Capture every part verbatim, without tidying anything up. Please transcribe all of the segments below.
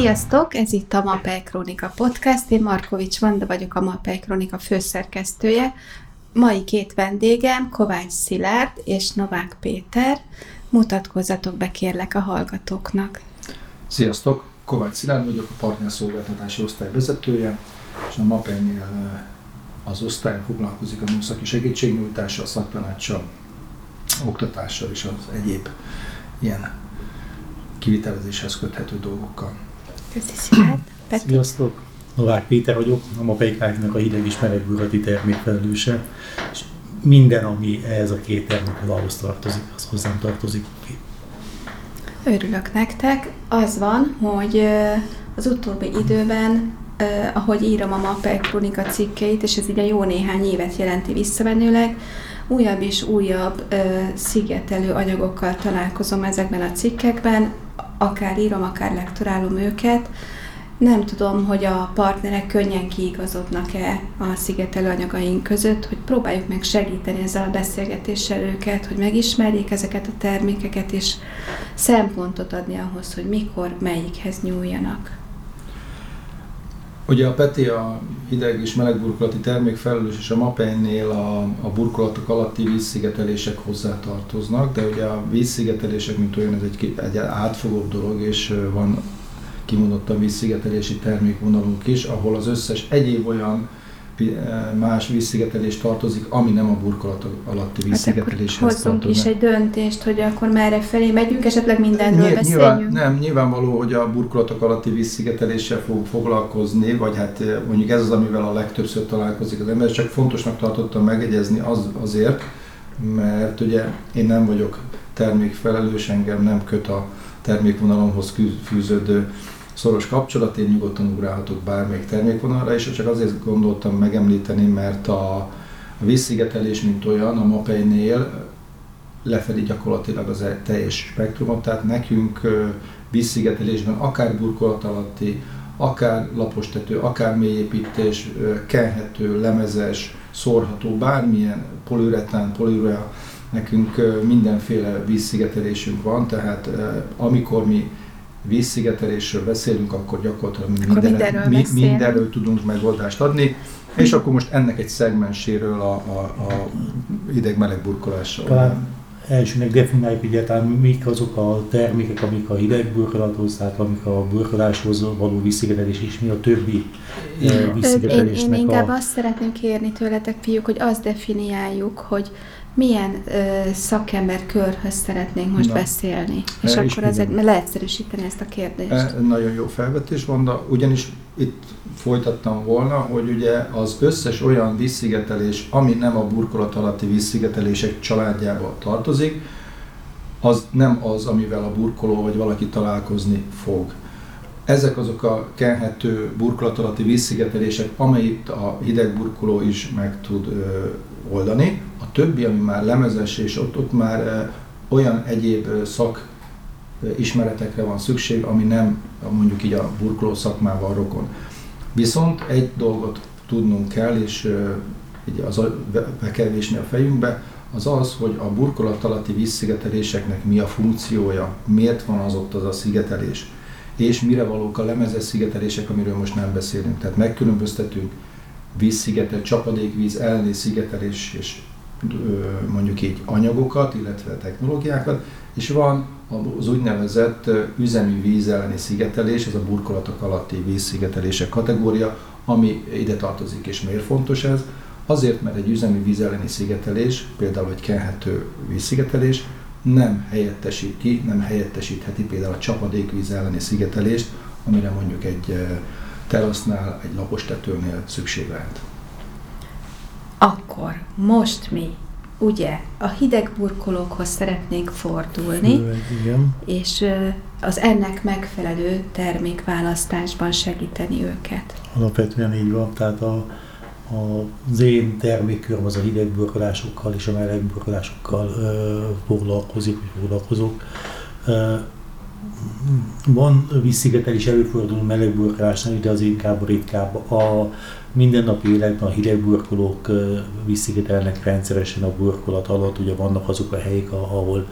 Sziasztok! Ez itt a Mapei Krónika podcast. Én Markovics Vanda vagyok, a Mapei Krónika főszerkesztője. Mai két vendégem Kovács Szilárd és Novák Péter. Mutatkozzatok be, kérlek, a hallgatóknak. Sziasztok! Kovács Szilárd vagyok, a partnerszolgáltatási osztály vezetője, és a Mapeinél az osztály foglalkozik a műszaki segítségnyújtással, szaktanácssal, oktatással és az egyéb ilyen kivitelezéshez köthető dolgokkal. Köszi szépen! Sziasztok! Novák Péter vagyok, a Mapei Krónikának a hideg és meleg búrati termékfelelőse, és minden, ami ehhez a két termékhez, ahhoz tartozik, az hozzám tartozik. Örülök nektek. Az van, hogy az utóbbi időben, ahogy írom a Mapei Krónika cikkeit, és ez ugye jó néhány évet jelenti visszamenőleg, újabb és újabb ö, szigetelő anyagokkal találkozom ezekben a cikkekben, akár írom, akár lektorálom őket. Nem tudom, hogy a partnerek könnyen kiigazodnak-e a szigetelő anyagaink között, hogy próbáljuk meg segíteni ezzel a beszélgetéssel őket, hogy megismerjék ezeket a termékeket, és szempontot adni ahhoz, hogy mikor, melyikhez nyúljanak. Ugye a Peti a hideg és meleg burkolati termékfelelős, és a Mapeinél a, a burkolatok alatti vízszigetelések hozzátartoznak, de ugye a vízszigetelések, mint olyan, ez egy, egy átfogóbb dolog, és van kimondottan vízszigetelési termékvonalunk is, ahol az összes egyéb olyan más vízszigetelés tartozik, ami nem a burkolat alatti vízszigeteléshez hát tartozik. Hozzunk is egy döntést, hogy akkor merre felé megyünk, esetleg mindenről Nyilv, beszéljünk? Nem, nyilvánvaló, hogy a burkolatok alatti vízszigeteléssel fog foglalkozni, vagy hát mondjuk ez az, amivel a legtöbbször találkozik az ember, csak fontosnak tartottam megegyezni az, azért, mert ugye én nem vagyok termékfelelős, engem nem köt a termékvonalomhoz fűződő szoros kapcsolat, én nyugodtan ugrálhatok bármelyik termékvonalra, és csak azért gondoltam megemlíteni, mert a vízszigetelés, mint olyan, a Mapeinél lefedi gyakorlatilag az teljes spektrumot, tehát nekünk vízszigetelésben akár burkolat alatti, akár lapos tető, akár mélyépítés, kenhető, lemezes, szórható, bármilyen poliuretán, poliurea, nekünk mindenféle vízszigetelésünk van, tehát amikor mi vízszigetelésről beszélünk, akkor gyakorlatilag akkor mindenről, mindenről, mindenről tudunk megoldást adni, és akkor most ennek egy szegmenséről a, a, a hideg-meleg burkolással. Talán elsőnek defináljuk egyáltalán, mik azok a termékek, amik a hideg burkolathoz, tehát amik a burkoláshoz való vízszigetelés, és mi a többi vízszigetelésnek. Én, én inkább a... azt szeretném kérni tőletek, fiúk, hogy azt definiáljuk, hogy milyen ö, szakember körhöz szeretnénk most Na. beszélni? És e, akkor ezek, leegyszerűsíteni ezt a kérdést. E, nagyon jó felvetés, Vanda, ugyanis itt folytattam volna, hogy ugye az összes olyan vízszigetelés, ami nem a burkolat alatti vízszigetelések családjába tartozik, az nem az, amivel a burkoló vagy valaki találkozni fog. Ezek azok a kenhető burkolat alatti vízszigetelések, amelyet a hidegburkoló is meg tud ö, oldani. A többi, ami már lemezes, és ott, ott már olyan egyéb szakismeretekre van szükség, ami nem mondjuk így a burkoló szakmával rokon. Viszont egy dolgot tudnunk kell, és így az be kell vésni a fejünkbe, az az, hogy a burkolat alatti vízszigeteléseknek mi a funkciója, miért van az ott az a szigetelés, és mire valók a lemezes szigetelések, amiről most nem beszélünk. Tehát megkülönböztetünk vízszigetel, csapadékvíz elleni szigetelés és mondjuk így anyagokat, illetve technológiákat, és van az úgynevezett üzemi víz elleni szigetelés, ez a burkolatok alatti vízszigetelések kategória, ami ide tartozik. És miért fontos ez? Azért, mert egy üzemi víz elleni szigetelés, például egy kenhető vízszigetelés, nem helyettesít ki, nem helyettesítheti például a csapadékvíz elleni szigetelést, amire mondjuk egy terasznál, egy lapos tetőnél szükség lehet. Akkor most mi, ugye, a hidegburkolókhoz szeretnénk fordulni, Főleg, igen. és az ennek megfelelő termékválasztásban segíteni őket. Alapvetően így van, tehát a, a, az én termékköröm az a hidegburkolásokkal és a melegburkolásokkal ö, foglalkozik, vagy foglalkozok. Ö, Van vízszigetelés, előfordul melegburkolásnál, de az inkább ritkább. A mindennapi életben a hidegburkolók vízszigetelnek rendszeresen a burkolat alatt, ugye vannak azok a helyek, ahol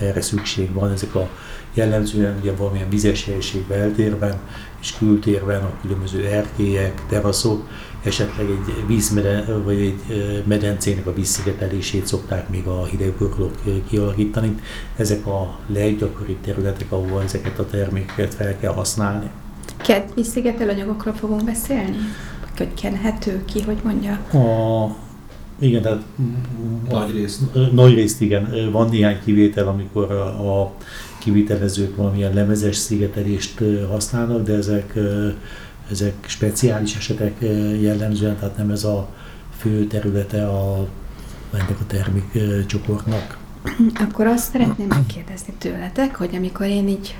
erre szükség van. Ezek a jellemzően ugye valamilyen vizes helyiségben, eltérben és kültérben a különböző erkélyek, teraszok, esetleg egy vízmeden, vagy egy medencének a vízszigetelését szokták még a hidegburkolók kialakítani. Ezek a leggyakoribb területek, ahol ezeket a termékeket fel kell használni. Vízszigetelő anyagokról fogunk beszélni? Hogy kenhető ki, hogy mondja? A, igen, tehát nagy részt. nagy részt igen. Van néhány kivétel, amikor a, a kivitelezők valamilyen lemezes szigetelést használnak, de ezek, ezek speciális esetek jellemzően, tehát nem ez a fő területe a, ennek a termékcsoportnak. Akkor azt szeretném megkérdezni tőletek, hogy amikor én így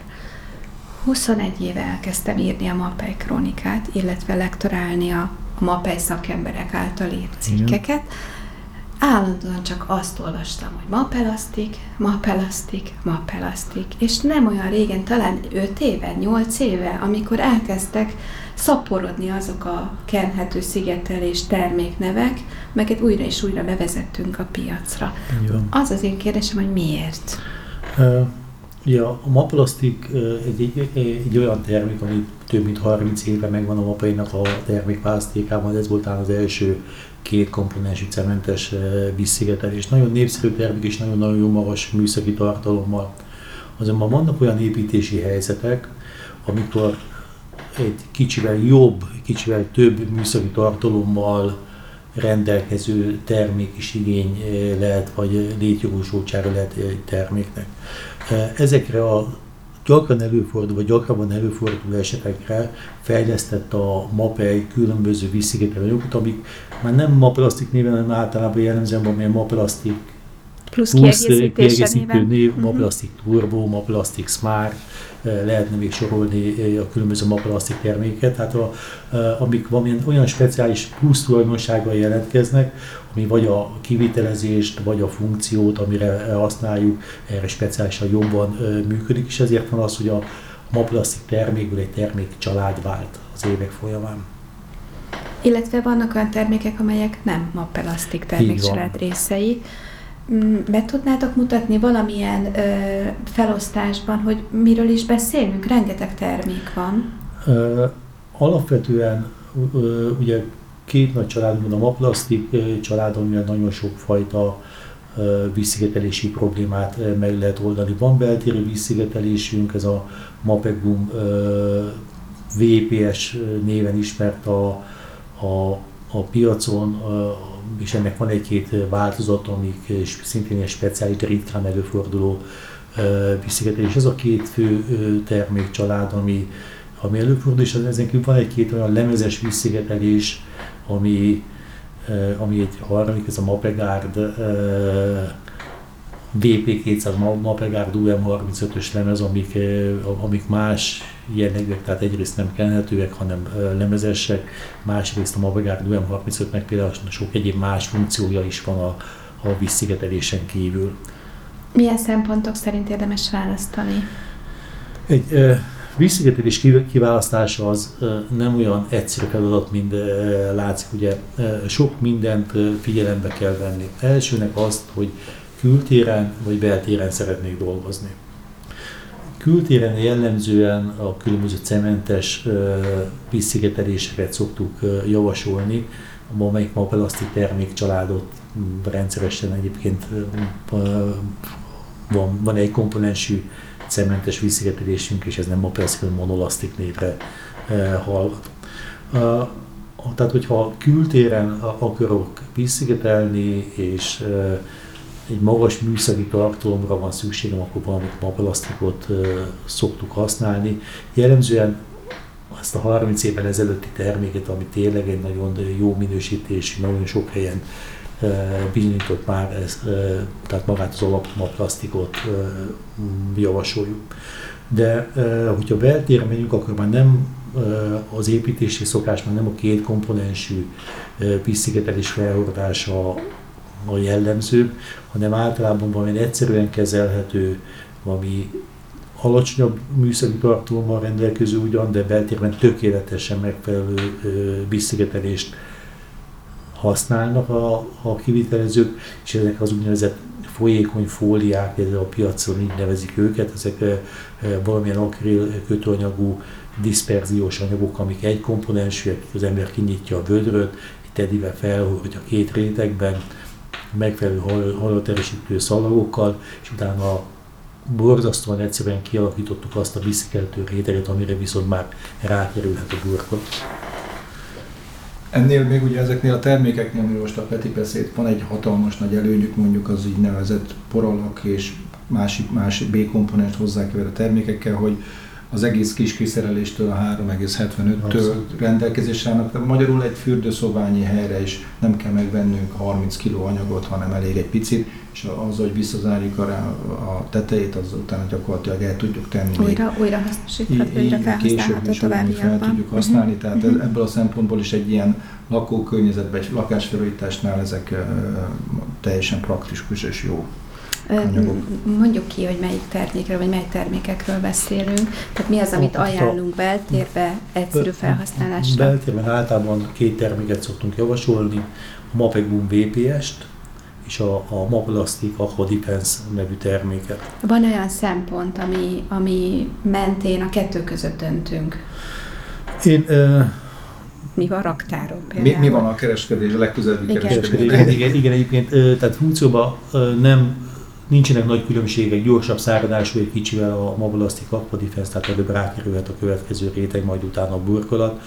huszonegy éve elkezdtem írni a Mapei Krónikát, illetve lektorálni a Mapei szakemberek által írt cikkeket. Igen. Állandóan csak azt olvastam, hogy Mapelastic, Mapelastic, Mapelastic. És nem olyan régen, talán öt éve, nyolc éve, amikor elkezdtek szaporodni azok a kenhető szigetelés terméknevek, melyeket újra és újra bevezettünk a piacra. Igen. Az az én kérdésem, hogy miért? Uh. Ja, a Mapelastic egy, egy, egy olyan termék, ami több mint harminc éve megvan a Mapeinak a termékválasztékában, ez volt az első két komponensű cementes vízszigetelés. Nagyon népszerű termék és nagyon-nagyon magas műszaki tartalommal. Azonban vannak olyan építési helyzetek, amikor egy kicsivel jobb, kicsivel több műszaki tartalommal rendelkező termék is igény lehet, vagy létjogosultsága lehet egy terméknek. Ezekre a gyakran előforduló, vagy gyakrabban előforduló esetekre fejlesztett a Mapei különböző vízszigetelő anyagokat, amik már nem Mapelastic néven, hanem általában jellemzően valamilyen Mapelastic Plusz, plusz kiegészítő név, Mapelastic Turbo, Mapelastic Smart, lehetne még sorolni a különböző Mapelastic terméket, tehát a, amik valamilyen olyan speciális plusz tulajdonsággal jelentkeznek, ami vagy a kivitelezést, vagy a funkciót, amire használjuk, erre speciálisan jobban működik, és ezért van az, hogy a Mapelastic termékből egy termékcsalád vált az évek folyamán. Illetve vannak olyan termékek, amelyek nem Mapelastic termékcsalád részei. Be tudnátok mutatni valamilyen ö, felosztásban, hogy miről is beszélünk? Rengeteg termék van. Ö, alapvetően ö, ugye két nagy család van, a Mapelastic család, amivel nagyon sokfajta vízszigetelési problémát meg lehet oldani. Van beltérő vízszigetelésünk, ez a Mapegum vé pé es néven ismert a, a, a piacon, a, és ennek van egy-két változat, amik szintén egy speciális, ritkán előforduló vízszigetelés. És ez a két fő termékcsalád, ami, ami előfordul, és ezen kívül van egy-két olyan lemezes vízszigetelés, ami, ami egy harmadik, ez a Mapeguard bé pé kétszáz, Mapeguard u em harmincötös lemez, amik, amik más jellegűek, tehát egyrészt nem kenhetőek, hanem lemezesek, másrészt a Mapeguard u em harmincötnek például sok egyéb más funkciója is van a, a vízszigetelésen kívül. Milyen szempontok szerint érdemes választani? Egy e, vízszigetelés kiválasztása az e, nem olyan egyszerű feladat, mint e, látszik, ugye e, sok mindent figyelembe kell venni. Elsőnek azt, hogy kültéren vagy beltéren szeretnék dolgozni. Kültéren jellemzően a különböző cementes vízszigeteléseket szoktuk javasolni, amelyik Mapelastic termékcsaládot rendszeresen egyébként van, van egy komponensű cementes vízszigetelésünk, és ez nem Mapelastic, hanem Monolastic névre hallgat. Tehát, hogyha kültéren akarok vízszigetelni, és egy magas műszaki tartalomra van szükségem, akkor valamit Mapelasticot e, szoktuk használni. Jellemzően azt a harminc évvel ezelőtti terméket, ami tényleg egy nagyon jó minősítésű, nagyon sok helyen e, bizonyított már, ez, e, tehát magát az alap Mapelasticot e, javasoljuk. De e, hogyha beltérre megyünk, akkor már nem e, az építési szokás, már nem a két komponensű e, vízszigetelés felhordása a jellemző, hanem általában valami egyszerűen kezelhető, valami alacsonyabb műszaki tartalommal rendelkező ugyan, de beltérben tökéletesen megfelelő vízszigetelést használnak a, a kivitelezők, és ezek az úgynevezett folyékony fóliák, például a piacon így nevezik őket, ezek valamilyen akril kötőanyagú disperziós anyagok, amik egy komponensűek, az ember kinyitja a vödröt, tedivel felhordja a két rétegben, megfelelő hajlaterősítő szalagokkal, és utána borzasztóan egyszerűen kialakítottuk azt a visszakeltő réteget, amire viszont már rákerülhet a burkot. Ennél még ugye ezeknél a termékeknél, amiről most a Peti beszélt, van egy hatalmas nagy előnyük, mondjuk az így nevezett poralak és másik, másik B-komponens hozzákever a termékekkel, hogy az egész kis kiszereléstől a három egész hetvenöt től rendelkezésre állnak. Magyarul egy fürdőszobányi helyre is nem kell megvennünk harminc kiló anyagot, hanem elég egy picit, és az, hogy visszazárjuk a, a tetejét, az utána gyakorlatilag el tudjuk tenni. Újra, újra hasznosítható, újra felhasználható továbbiakban. Fel tudjuk használni, uh-huh. tehát uh-huh. ebből a szempontból is egy ilyen lakókörnyezetben, egy lakásfelújításnál ezek uh, teljesen praktikus és jó. Mondjuk ki, hogy melyik termékről, vagy melyik termékekről beszélünk. Tehát mi az, amit ajánlunk beltérbe, egyszerű felhasználásra? Beltérben általában két terméket szoktunk javasolni, a Mapegum vé pé est és a, a Mapelastic AquaDefense nevű terméket. Van olyan szempont, ami, ami mentén a kettő között döntünk? Én... Uh, Mi van raktáron például? Mi, mi van a kereskedés, a legközelebbi kereskedés? Igen, igen, igen, egyébként, tehát funkcióban nem... Nincsenek nagy különbségek, gyorsabb száradású egy kicsivel a Mapelastic AquaDefense, tehát előbb rákerülhet a következő réteg, majd utána a burkolat.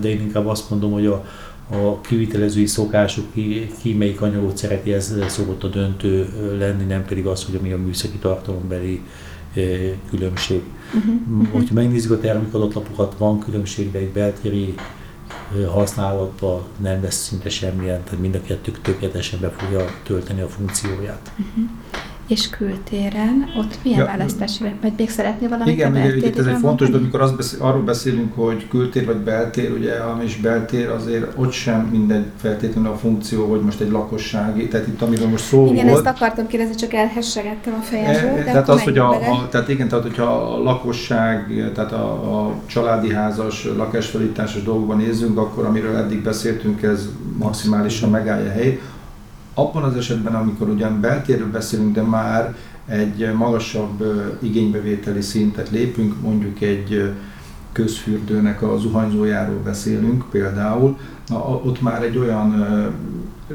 De én inkább azt mondom, hogy a, a kivitelezői szokásuk, ki, ki melyik anyagot szereti, ez szokott a döntő lenni, nem pedig az, hogy ami a műszaki tartalombeli különbség. Uh-huh. Hogyha megnézzük a termékadatlapokat, van különbség, de egy beltéri használatban nem lesz szinte semmilyen, tehát mind a kettők tökéletesen be fogja tölteni a funkcióját. Uh-huh. És kültéren, ott milyen ja, választási lehet? Majd még szeretnél valamit? Igen, ugye, ugye, ez egy fontos, de amikor azt beszél, arról beszélünk, hogy kültér vagy beltér, ugye, ami is beltér, azért ott sem minden feltétlenül a funkció, hogy most egy lakossági, tehát itt amiről most szó igen, volt. Igen, ezt akartam kérdezni, csak elhessegettem a fejemről. E, tehát az, hogy a, a, tehát igen, tehát hogyha a lakosság, tehát a, a családi házas, lakásfelújításos dolgokban nézzünk, akkor amiről eddig beszéltünk, ez maximálisan megállja a helyét. Abban az esetben, amikor ugyan beltérről beszélünk, de már egy magasabb igénybevételi szintet lépünk, mondjuk egy közfürdőnek a zuhanyzójáról beszélünk például, na, ott már egy olyan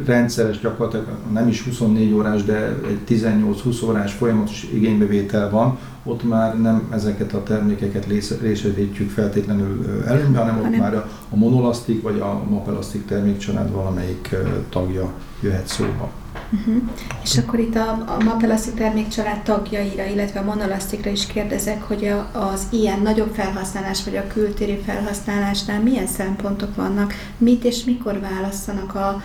rendszeres, gyakorlatilag nem is huszonnégy órás, de egy tizennyolc-húsz órás folyamatos igénybevétel van, ott már nem ezeket a termékeket részesítjük feltétlenül előnybe, hanem ott már a, a Monolastic vagy a Mapelastic termékcsalád valamelyik tagja jöhet szóba. Uh-huh. És akkor itt a, a Mapelastic termékcsalád tagjaira, illetve a Monolasticra is kérdezek, hogy a, az ilyen nagyobb felhasználás, vagy a kültéri felhasználásnál milyen szempontok vannak, mit és mikor válasszanak a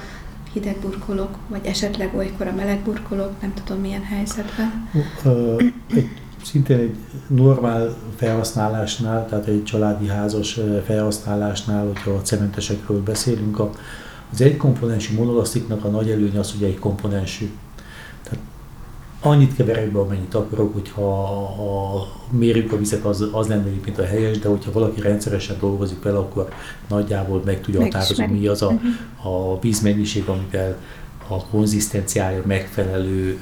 hideg burkolók, vagy esetleg olykor a meleg burkolók, nem tudom milyen helyzetben. Uh, egy, szintén egy normál felhasználásnál, tehát egy családi házas felhasználásnál, hogyha a cementesekről beszélünk, a, az egykomponensű Monolasticnak a nagy előnye az, hogy egykomponensű. Tehát annyit keverek be, amennyit akarok, hogyha ha mérjük a vizet, az, az lenne mint a helyes, de hogyha valaki rendszeresen dolgozik vele, akkor nagyjából meg tudja határozni, mi az a, a vízmennyiség, amivel a konzisztenciája megfelelő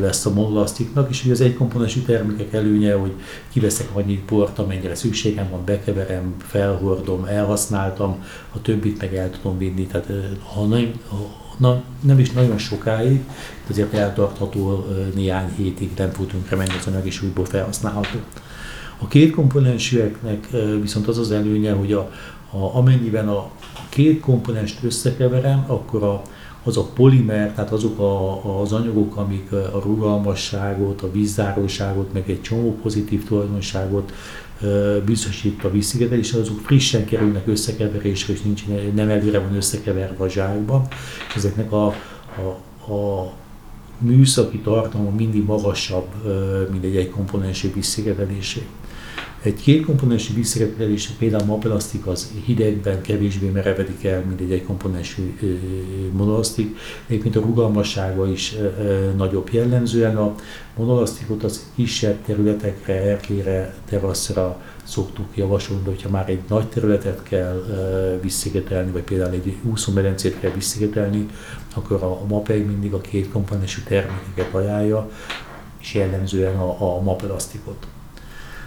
lesz a Monolasticnak, és ugye az egykomponensű termékek előnye, hogy kiveszek annyit bort, amennyire szükségem van, bekeverem, felhordom, elhasználtam, a többit meg el tudom vinni, tehát ha nem, na, nem is nagyon sokáig, azért eltartható néhány hétig, nem fog tönkre menni az anyag, és újból felhasználható. A két komponensűeknek viszont az az előnye, hogy a, a, amennyiben a két komponenst összekeverem, akkor a az a polimer, tehát azok a, az anyagok, amik a rugalmasságot, a vízzáróságot, meg egy csomó pozitív tulajdonságot biztosít a vízszigetelésre, azok frissen kerülnek összekeverésre, és nincs, nem előre van összekeverve a zsákban. Ezeknek a, a, a műszaki tartalma mindig magasabb, mint egy egykomponensű vízszigetelésé. Egy kétkomponensű vízszerepelés, például Mapelastic az hidegben kevésbé merevedik el, mint egy egykomponensű Monolastic, egyébként a rugalmassága is nagyobb. Jellemzően a Monolasticot az kisebb területekre, erkére, teraszra szoktuk javasolni, hogyha már egy nagy területet kell visszigetelni, vagy például egy úszómedencét kell visszigetelni, akkor a Mapei mindig a kétkomponensű termékeket ajánlja, és jellemzően a, a Mapelasticot.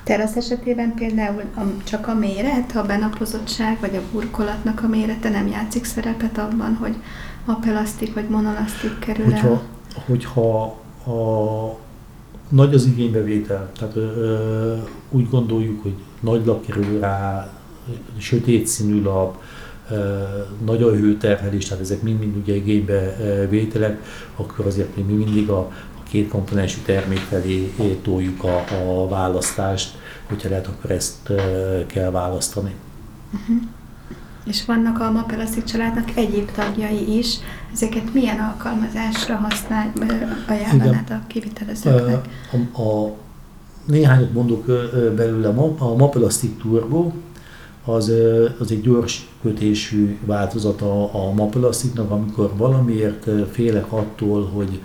Terasz esetében például csak a méret, a benapozottság vagy a burkolatnak a mérete nem játszik szerepet abban, hogy Mapelastic vagy Monolastic kerül hogyha, el? Hogyha a, nagy az igénybevétel, tehát ö, úgy gondoljuk, hogy nagy lap kerül rá, sötét színű lap, nagy a hőterhelés, tehát ezek mind-mind ugye igénybevételek, akkor azért mi mindig a kétkomponensű termék felé toljuk a, a választást, hogyha lehet, akkor ezt kell választani. Uh-huh. És vannak a Mapelastic családnak egyéb tagjai is, ezeket milyen alkalmazásra használ, ajánlanád a kivitelezőknek? A, a, a, néhányat mondok belőle, a Mapelastic Turbo, Az, az egy gyors kötésű változata a Mapelasticnak, amikor valamiért félek attól, hogy,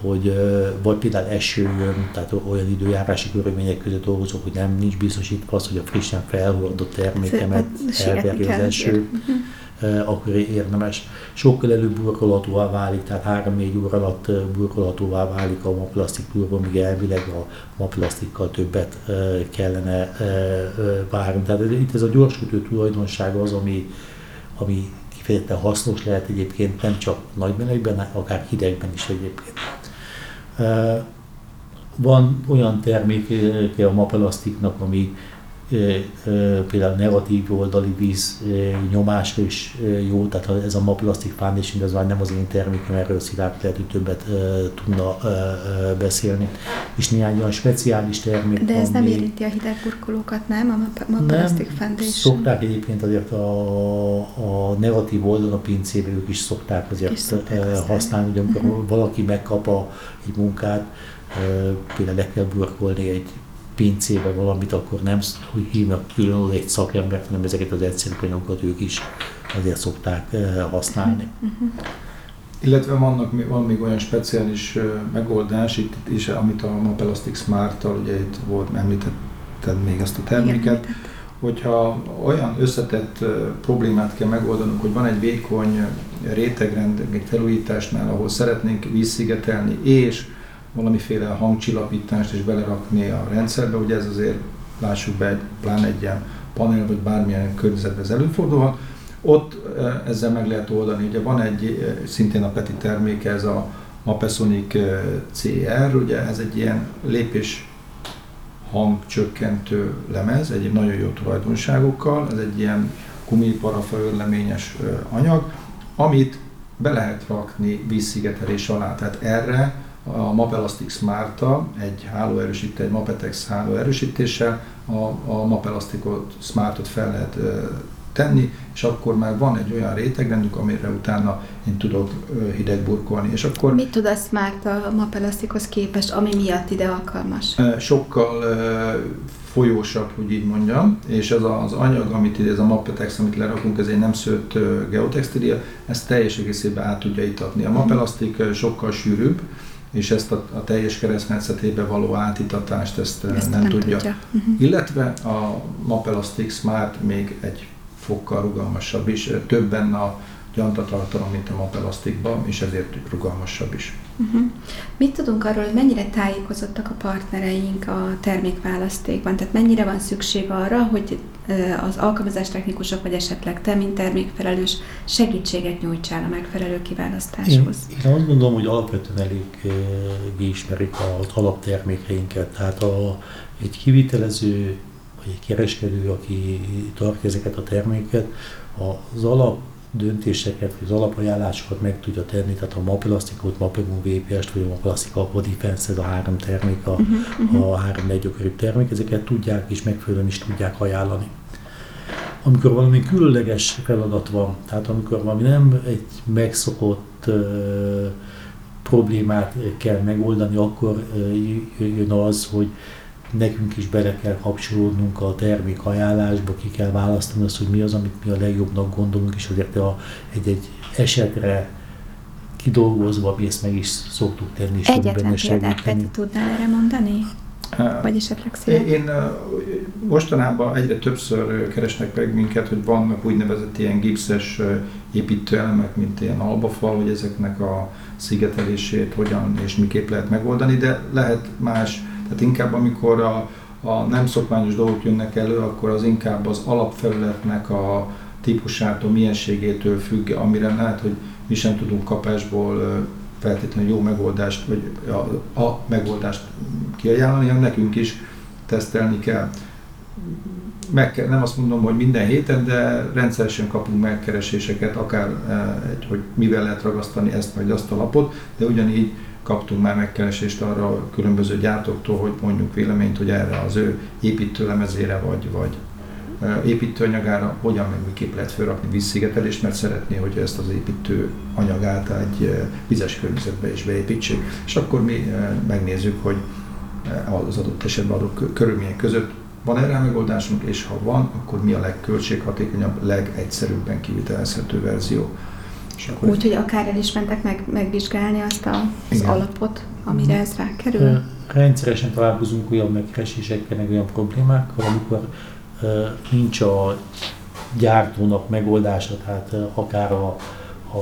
hogy vagy például eső jön, tehát olyan időjárási körülmények között dolgozok, hogy nem nincs biztosítva az, hogy a frissen felhordott termékemet elverje az eső, akkor érdemes. Sokkal előbb burkolhatóvá válik, tehát három-négy óra alatt burkolhatóvá válik a Mapelastic Turbo, míg elvileg a Mapelastikkal többet kellene várni. Tehát itt ez a gyorskötő tulajdonsága az, ami, ami kifejezetten hasznos lehet egyébként, nem csak nagy melegben, akár hidegben is egyébként. Van olyan terméke a Mapelasticnak, ami például negatív oldali víz nyomásra is jó, tehát ez a Mapelastic Foundation, ez már nem az én termékem, erről Szilárd lehet, hogy többet tudna beszélni. És néhány olyan speciális termék. De ez nem érinti a hideg burkolókat, nem? A Mapelastic Foundation? Szokták egyébként azért a, a negatív oldalon a pincébe, ők is szokták azért is szokták használni, ugye amikor uh-huh. valaki megkap a, egy munkát, például le kell burkolni egy pincébe valamit, akkor nem hívnak külön egy szakembert, hanem ezeket az egyszerű anyagokat ők is azért szokták használni. Uh-huh. Illetve vannak, van még olyan speciális megoldás itt is, amit a Mapelastic Smart-tal, ugye itt volt, említetted még ezt a terméket, igen, hogyha olyan összetett problémát kell megoldanunk, hogy van egy vékony rétegrend egy felújításnál, ahol szeretnénk vízszigetelni és valamiféle hangcsillapítást is belerakni a rendszerbe, ugye ez azért, lássuk be, egy, pláne egy ilyen panel vagy bármilyen környezetben ez előfordulhat. Ott ezzel meg lehet oldani, ugye van egy, szintén a Peti terméke, ez a Mapesonic cé er, ugye ez egy ilyen lépés hangcsökkentő lemez, egy nagyon jó tulajdonságokkal, ez egy ilyen gumiparafa örleményes anyag, amit be lehet rakni vízszigetelés alá, tehát erre a Mapelastic Smart-a egy hálóerősítő, egy MAPETEX hálóerősítéssel a, a Mapelasticot, Smartot fel lehet ö, tenni, és akkor már van egy olyan rétegrendünk, amire utána én tudok ö, hidegburkolni. És akkor mit tud a Smart a Mapelastichoz képest, ami miatt ide alkalmas? Ö, sokkal ö, folyósabb, hogy így mondjam, és ez az anyag, amit ide, ez a MAPETEX, amit lerakunk, ez egy nem szőtt geotextília, ezt teljes egészében át tudja itatni. A Mapelastic sokkal sűrűbb, és ezt a, a teljes keresztmetszetébe való átitatást ezt, ezt nem, nem tudja. tudja. Uh-huh. Illetve a Mapelastic Smart még egy fokkal rugalmasabb is, több benne a gyantatartalom, mint a Mapelasticban, és ezért rugalmasabb is. Uh-huh. Mit tudunk arról, hogy mennyire tájékozottak a partnereink a termékválasztékban? Tehát mennyire van szükség arra, hogy az alkalmazástechnikusok, vagy esetleg te, mint termékfelelős, segítséget nyújtsál a megfelelő kiválasztáshoz? Én, én azt gondolom, hogy alapvetően eléggé ismerik az alaptermékeinket. Tehát a, egy kivitelező, vagy egy kereskedő, aki tartja ezeket a terméket, az alap döntéseket, az alapajánlásokat meg tudja tenni, tehát a Mapelasticot, Mapegum vé pé est, vagy a Mapelastic AquaDefense, ez a három termék, a, uh-huh. a három leggyakoribb termék, ezeket tudják és megfelelően is tudják ajánlani. Amikor valami különleges feladat van, tehát amikor valami nem egy megszokott uh, problémát kell megoldani, akkor uh, jön az, hogy nekünk is bele kell kapcsolódnunk a termék ajánlásba, ki kell választani azt, hogy mi az, amit mi a legjobbnak gondolunk, és hogy egy-egy esetre kidolgozva, mi ezt meg is szoktuk tenni. És egyetlen példát Peti tudnál erre mondani? Vagy esetleg szépen? Én mostanában egyre többször keresnek meg minket, hogy vannak úgynevezett ilyen gipszes építőelemek, mint ilyen albafal, hogy ezeknek a szigetelését hogyan és miképp lehet megoldani, de lehet más, tehát inkább amikor a, a nem szokványos dolgok jönnek elő, akkor az inkább az alapfelületnek a típusától, mienségétől függ, amire lehet, hogy mi sem tudunk kapásból feltétlenül jó megoldást, vagy a, a megoldást kiajánlani, hanem nekünk is tesztelni kell. Meg kell. Nem azt mondom, hogy minden héten, de rendszeresen kapunk megkereséseket, akár egy, hogy mivel lehet ragasztani ezt vagy azt a lapot, de ugyanígy kaptunk már megkeresést arra a különböző gyártóktól, hogy mondjuk véleményt, hogy erre az ő építőlemezére vagy, vagy építőanyagára hogyan meg miképp lehet felrakni vízszigetelést, mert szeretné, hogy ezt az építőanyagát egy vizes környezetbe is beépítsék. És akkor mi megnézzük, hogy az adott esetben adott körülmények között van erre a megoldásunk, és ha van, akkor mi a legköltséghatékonyabb, legegyszerűbben kivitelezhető verzió. Úgyhogy akár el is mentek meg, megvizsgálni azt a, az igen. alapot, amire ez rákerül? Rendszeresen találkozunk olyan megkeresésekkel, meg olyan problémákkal, amikor nincs a gyártónak megoldása, tehát akár a,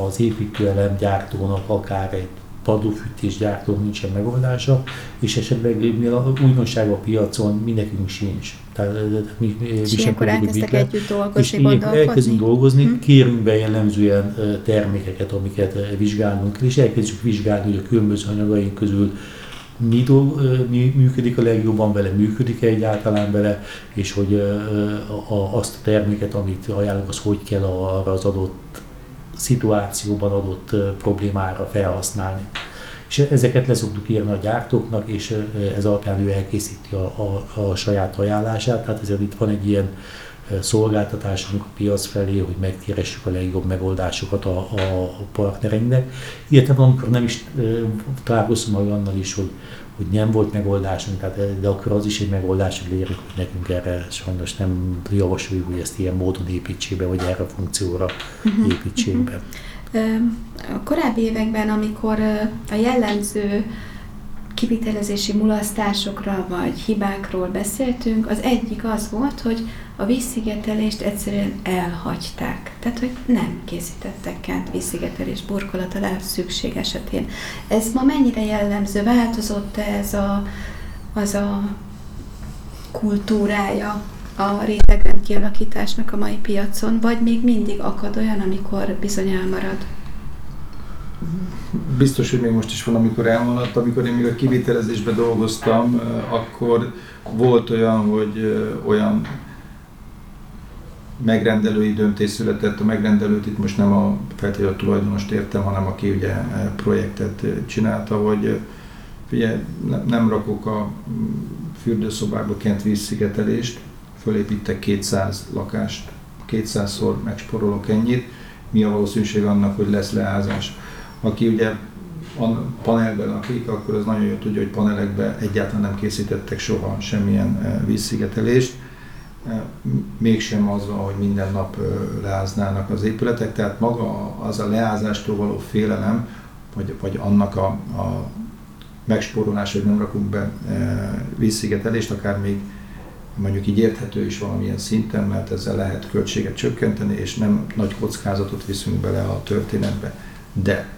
az építőelem gyártónak, akár egy padlófűtés gyártónak nincsen megoldása, és esetleg mivel újdonság a piacon, mi nekünk sincs. Tehát, mi, és mi ilyenkor elkezdtek együtt dolgozni, gondolkodni? Elkezdünk dolgozni, hm? Kérünk be jellemzően termékeket, amiket vizsgálunk, és elkezdjük vizsgálni, hogy a különböző anyagaink közül Mi, dolg, mi működik a legjobban vele, működik-e egyáltalán vele, és hogy a, a, azt a terméket, amit ajánlunk, az hogy kell arra az adott szituációban adott problémára felhasználni. És ezeket le szoktuk írni a gyártóknak, és ez alapján ő elkészíti a, a, a saját ajánlását, tehát ezért itt van egy ilyen szolgáltatásunk a piac felé, hogy megkeressük a legjobb megoldásokat a, a partnereinknek. Illetve amikor nem is találkozom olyannal is, hogy, hogy nem volt megoldásunk, tehát, de akkor az is egy megoldás, hogy érjük, hogy nekünk erre sajnos nem javasoljuk, hogy ezt ilyen módon építsék be, vagy erre a funkcióra uh-huh. építsék uh-huh. be. A korábbi években, amikor a jellemző kivitelezési mulasztásokra vagy hibákról beszéltünk, az egyik az volt, hogy a vízszigetelést egyszerűen elhagyták. Tehát, hogy nem készítettek át vízszigetelés burkolat alá szükség esetén. Ez ma mennyire jellemző? Változott-e ez a, az a kultúrája a rétegrend kialakításnak a mai piacon, vagy még mindig akad olyan, amikor bizony elmarad? Biztos, hogy még most is van, amikor elmaradt. Amikor én még a kivitelezésben dolgoztam, akkor volt olyan, hogy olyan megrendelői döntés született. A megrendelőt itt most nem a feltétlenül tulajdonost értem, hanem aki ugye projektet csinálta, hogy figyelj, nem rakok a fürdőszobába kent vízszigetelést, fölépítek kétszáz lakást, kétszázszor megsporolok ennyit, mi a valószínűség annak, hogy lesz leázás. Aki ugye panelben lakik, akkor az nagyon jól tudja, hogy panelekben egyáltalán nem készítettek soha semmilyen vízszigetelést. Mégsem azzal, hogy minden nap leáznának az épületek, tehát maga az a leázástól való félelem, vagy, vagy annak a, a megspórolása, hogy nem rakunk be vízszigetelést, akár még mondjuk így érthető is valamilyen szinten, mert ezzel lehet költséget csökkenteni, és nem nagy kockázatot viszünk bele a történetbe. De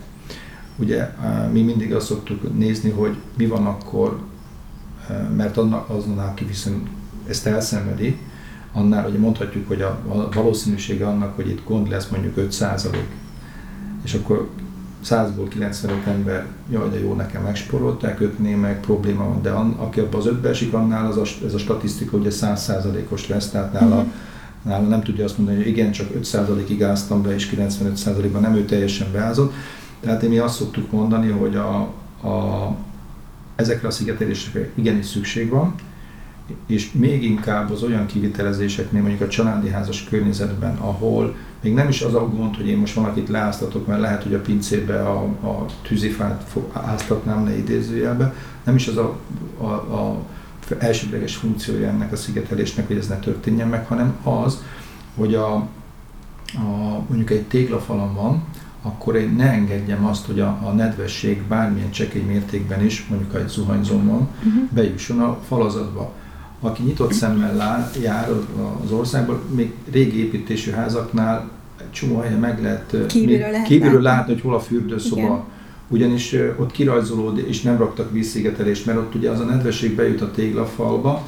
ugye mi mindig azt szoktuk nézni, hogy mi van akkor, mert annak azon, aki viszont ezt elszenvedi, annál ugye mondhatjuk, hogy a valószínűsége annak, hogy itt gond lesz mondjuk öt százalék, és akkor százból kilencvenöt ember, jaj de jó, nekem megsporolták, ötnél meg probléma van, de an, aki abban az ötbe esik, annál az a, ez a statisztika ugye száz százalékos lesz, tehát nála mm-hmm. nála nem tudja azt mondani, hogy igen, csak öt százalékig áztam be, és kilencvenöt százalékban nem ő teljesen beázott. Tehát mi azt szoktuk mondani, hogy a, a, ezekre a szigetelésekre igenis szükség van, és még inkább az olyan kivitelezéseknél, mondjuk a családi házas környezetben, ahol még nem is az a gond, hogy én most valakit leáztatok, mert lehet, hogy a pincébe a, a tűzifát áztatnám le idézőjelbe, nem is az a, a, a elsődleges funkciója ennek a szigetelésnek, hogy ez ne történjen meg, hanem az, hogy a, a, mondjuk egy téglafalam van, akkor én ne engedjem azt, hogy a, a nedvesség bármilyen csekély mértékben is, mondjuk egy zuhanyzómban, uh-huh. bejusson a falazatba. Aki nyitott szemmel lá, jár az országban, még régi építésű házaknál egy csomó helyen meg lehet kívülről, lehet kívülről látni, hogy hol a fürdőszoba. Igen. Ugyanis ott kirajzolódik, és nem raktak vízszigetelést, mert ott ugye az a nedvesség bejut a téglafalba,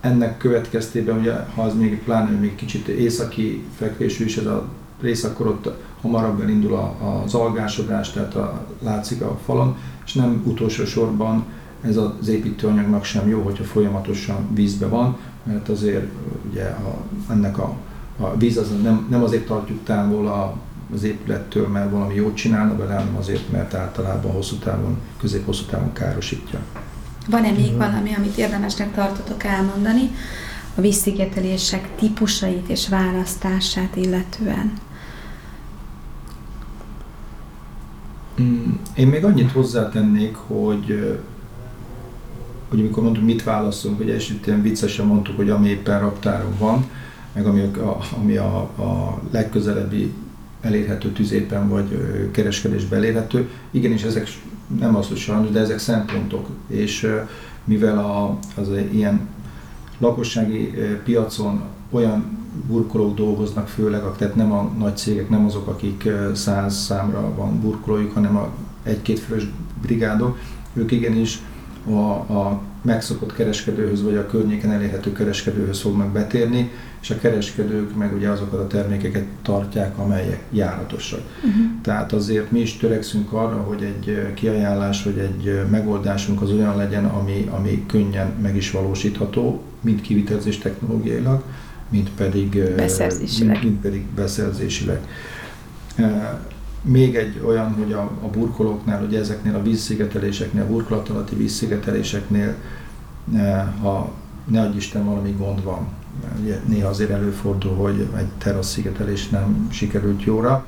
ennek következtében, ugye, ha az még pláne még kicsit északi fekvésű is ez a rész, akkor ott hamarabb elindul a, az algásodás, tehát a, látszik a falon, és nem utolsó sorban ez az építőanyagnak sem jó, hogyha folyamatosan vízbe van, mert azért ugye a, ennek a, a víz az nem, nem azért tartjuk távol a az épülettől, mert valami jót csinálna vele, hanem azért, mert általában hosszú távon, közép-hosszú távon károsítja. Van-e még valami, amit érdemesnek tartotok elmondani a vízszigetelések típusait és választását illetően? Én még annyit hozzátennék, hogy, hogy amikor mondtuk, mit választunk, ugye esetén viccesen mondtuk, hogy ami éppen raktáron van, meg ami a, ami a, a legközelebbi elérhető tüzépen vagy kereskedésben elérhető. Igenis, ezek nem az, hogy sajnos, de ezek szempontok. És mivel a, az ilyen lakossági piacon olyan burkolók dolgoznak főleg, tehát nem a nagy cégek, nem azok, akik száz számra van burkolójuk, hanem a egy-két fős brigádok, ők igenis a, a megszokott kereskedőhöz, vagy a környéken elérhető kereskedőhöz fognak betérni, és a kereskedők meg ugye azokat a termékeket tartják, amelyek járatosak. Uh-huh. Tehát azért mi is törekszünk arra, hogy egy kiajánlás, vagy egy megoldásunk az olyan legyen, ami, ami könnyen meg is valósítható, mind kivitelezés technológiailag, mind pedig beszerzésileg. Mind, mind pedig beszerzésileg. Még egy olyan, hogy a, a burkolóknál, ugye ezeknél a vízszigeteléseknél, a burkolat alatti vízszigeteléseknél, ha ne adj Isten valami gond van, ugye néha azért előfordul, hogy egy terasszszigetelés nem sikerült jóra.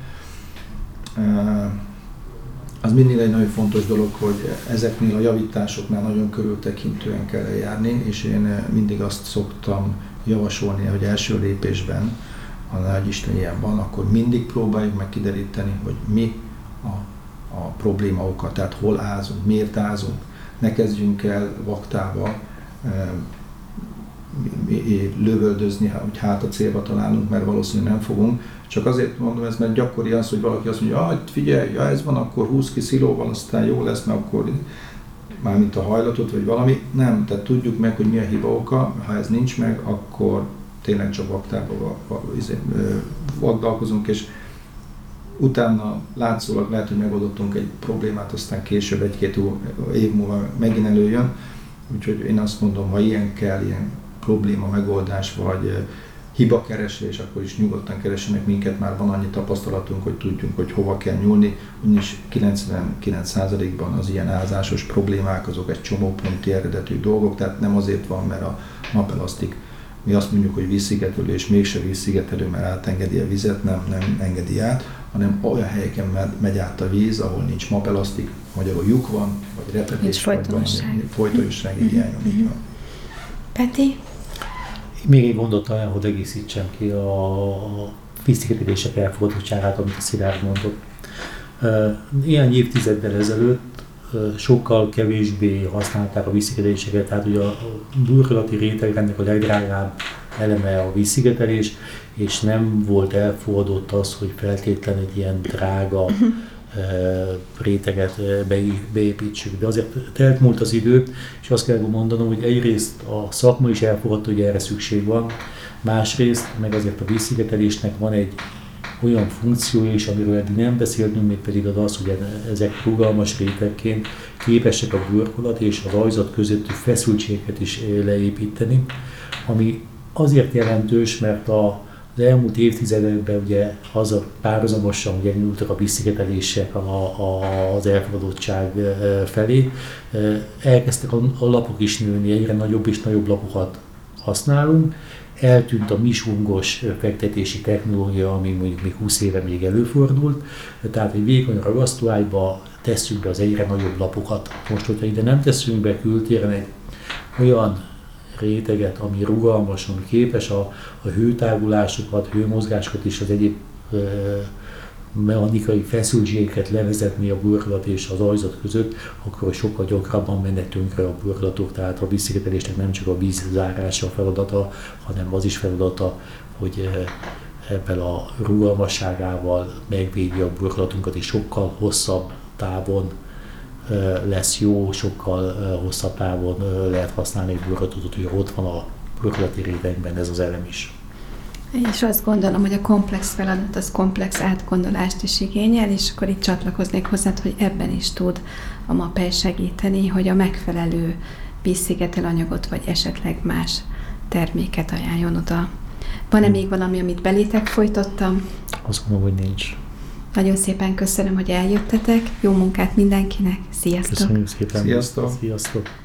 Az mindig egy nagyon fontos dolog, hogy ezeknél a javításoknál nagyon körültekintően kell eljárni, és én mindig azt szoktam javasolni, hogy első lépésben, ha nagy Isten ilyen van, akkor mindig próbáljuk meg kideríteni, hogy mi a, a probléma oka, tehát hol ázunk, miért ázunk. Ne kezdjünk el vaktával e, lövöldözni, hogy hát a célba találunk, mert valószínűleg nem fogunk. Csak azért mondom ezt, mert gyakori az, hogy valaki azt mondja, hogy figyelj, ja, ez van, akkor húz ki szilóval, aztán jó lesz, mert akkor mármint a hajlatot, vagy valami. Nem, tehát tudjuk meg, hogy mi a hiba oka, ha ez nincs meg, akkor tényleg csak vaktában vagdalkozunk, és utána látszólag lehet, hogy megoldottunk egy problémát, aztán később egy-két év múlva megint előjön. Úgyhogy én azt mondom, ha ilyen kell, ilyen probléma megoldás vagy hibakeresés, akkor is nyugodtan keressenek minket, már van annyi tapasztalatunk, hogy tudjunk, hogy hova kell nyúlni. Úgyis kilencvenkilenc százalékban az ilyen ázásos problémák azok egy csomóponti eredetű dolgok, tehát nem azért van, mert a Mapelastic, mi azt mondjuk, hogy vízszigetelő, és mégse vízszigetelő, mert átengedi a vizet, nem, nem engedi át, hanem olyan helyeken megy át a víz, ahol nincs Mapelastic, magyarul lyuk van, vagy repedés, vagy valami folytonosság hiánya. Peti? Még egy gondot talán, hogy egészítsem ki a vízszigetelések elfogadottságát, amit a Szilárd mondott. Ilyen évtizeddel ezelőtt sokkal kevésbé használták a vízszigeteléseket, tehát ugye a burkolati rétegnek a legdrágább eleme a vízszigetelés, és nem volt elfogadott az, hogy feltétlenül egy ilyen drága réteget beépítsük. De azért telt múlt az idő, és azt kell mondanom, hogy egyrészt a szakma is elfogadta, hogy erre szükség van, másrészt meg azért a vízszigetelésnek van egy olyan funkció is, amiről eddig nem beszéltünk, még pedig az az, hogy ezek rugalmas rétegként képesek a burkolat és a rajzat közötti feszültséget is leépíteni, ami azért jelentős, mert a az elmúlt évtizedekben ugye azzal párhuzamosan ugye nyúltak a vízszigetelések az elfogadottság felé. Elkezdtek a lapok is nőni, egyre nagyobb és nagyobb lapokat használunk. Eltűnt a misungos fektetési technológia, ami mondjuk még húsz éve még előfordult. Tehát egy vékony ragasztóágyba tesszük be az egyre nagyobb lapokat. Most, hogyha ide nem teszünk be kültéren egy olyan réteget, ami rugalmasan képes a, a hőtágulásokat, hőmozgásokat és az egyéb e, mechanikai feszültségeket levezetni a burlat és az ajzat között, akkor sokkal gyakrabban mennek tönkre a burlatok, tehát a vízszigetelésnek nem csak a vízzárása a feladata, hanem az is feladata, hogy e, ebben a rugalmasságával megvédi a burlatunkat, és sokkal hosszabb távon lesz jó, sokkal hosszabb távon lehet használni egy burlatot, hogy ott van a burlati rétegben ez az elem is. És azt gondolom, hogy a komplex feladat az komplex átgondolást is igényel, és akkor itt csatlakoznék hozzád, hogy ebben is tud a Mapei segíteni, hogy a megfelelő vízszigetelanyagot, vagy esetleg más terméket ajánljon oda. Van-e még valami, amit belétek folytottam? Azt gondolom, hogy nincs. Nagyon szépen köszönöm, hogy eljöttetek. Jó munkát mindenkinek. Sziasztok! Köszönjük szépen. Sziasztok! Sziasztok.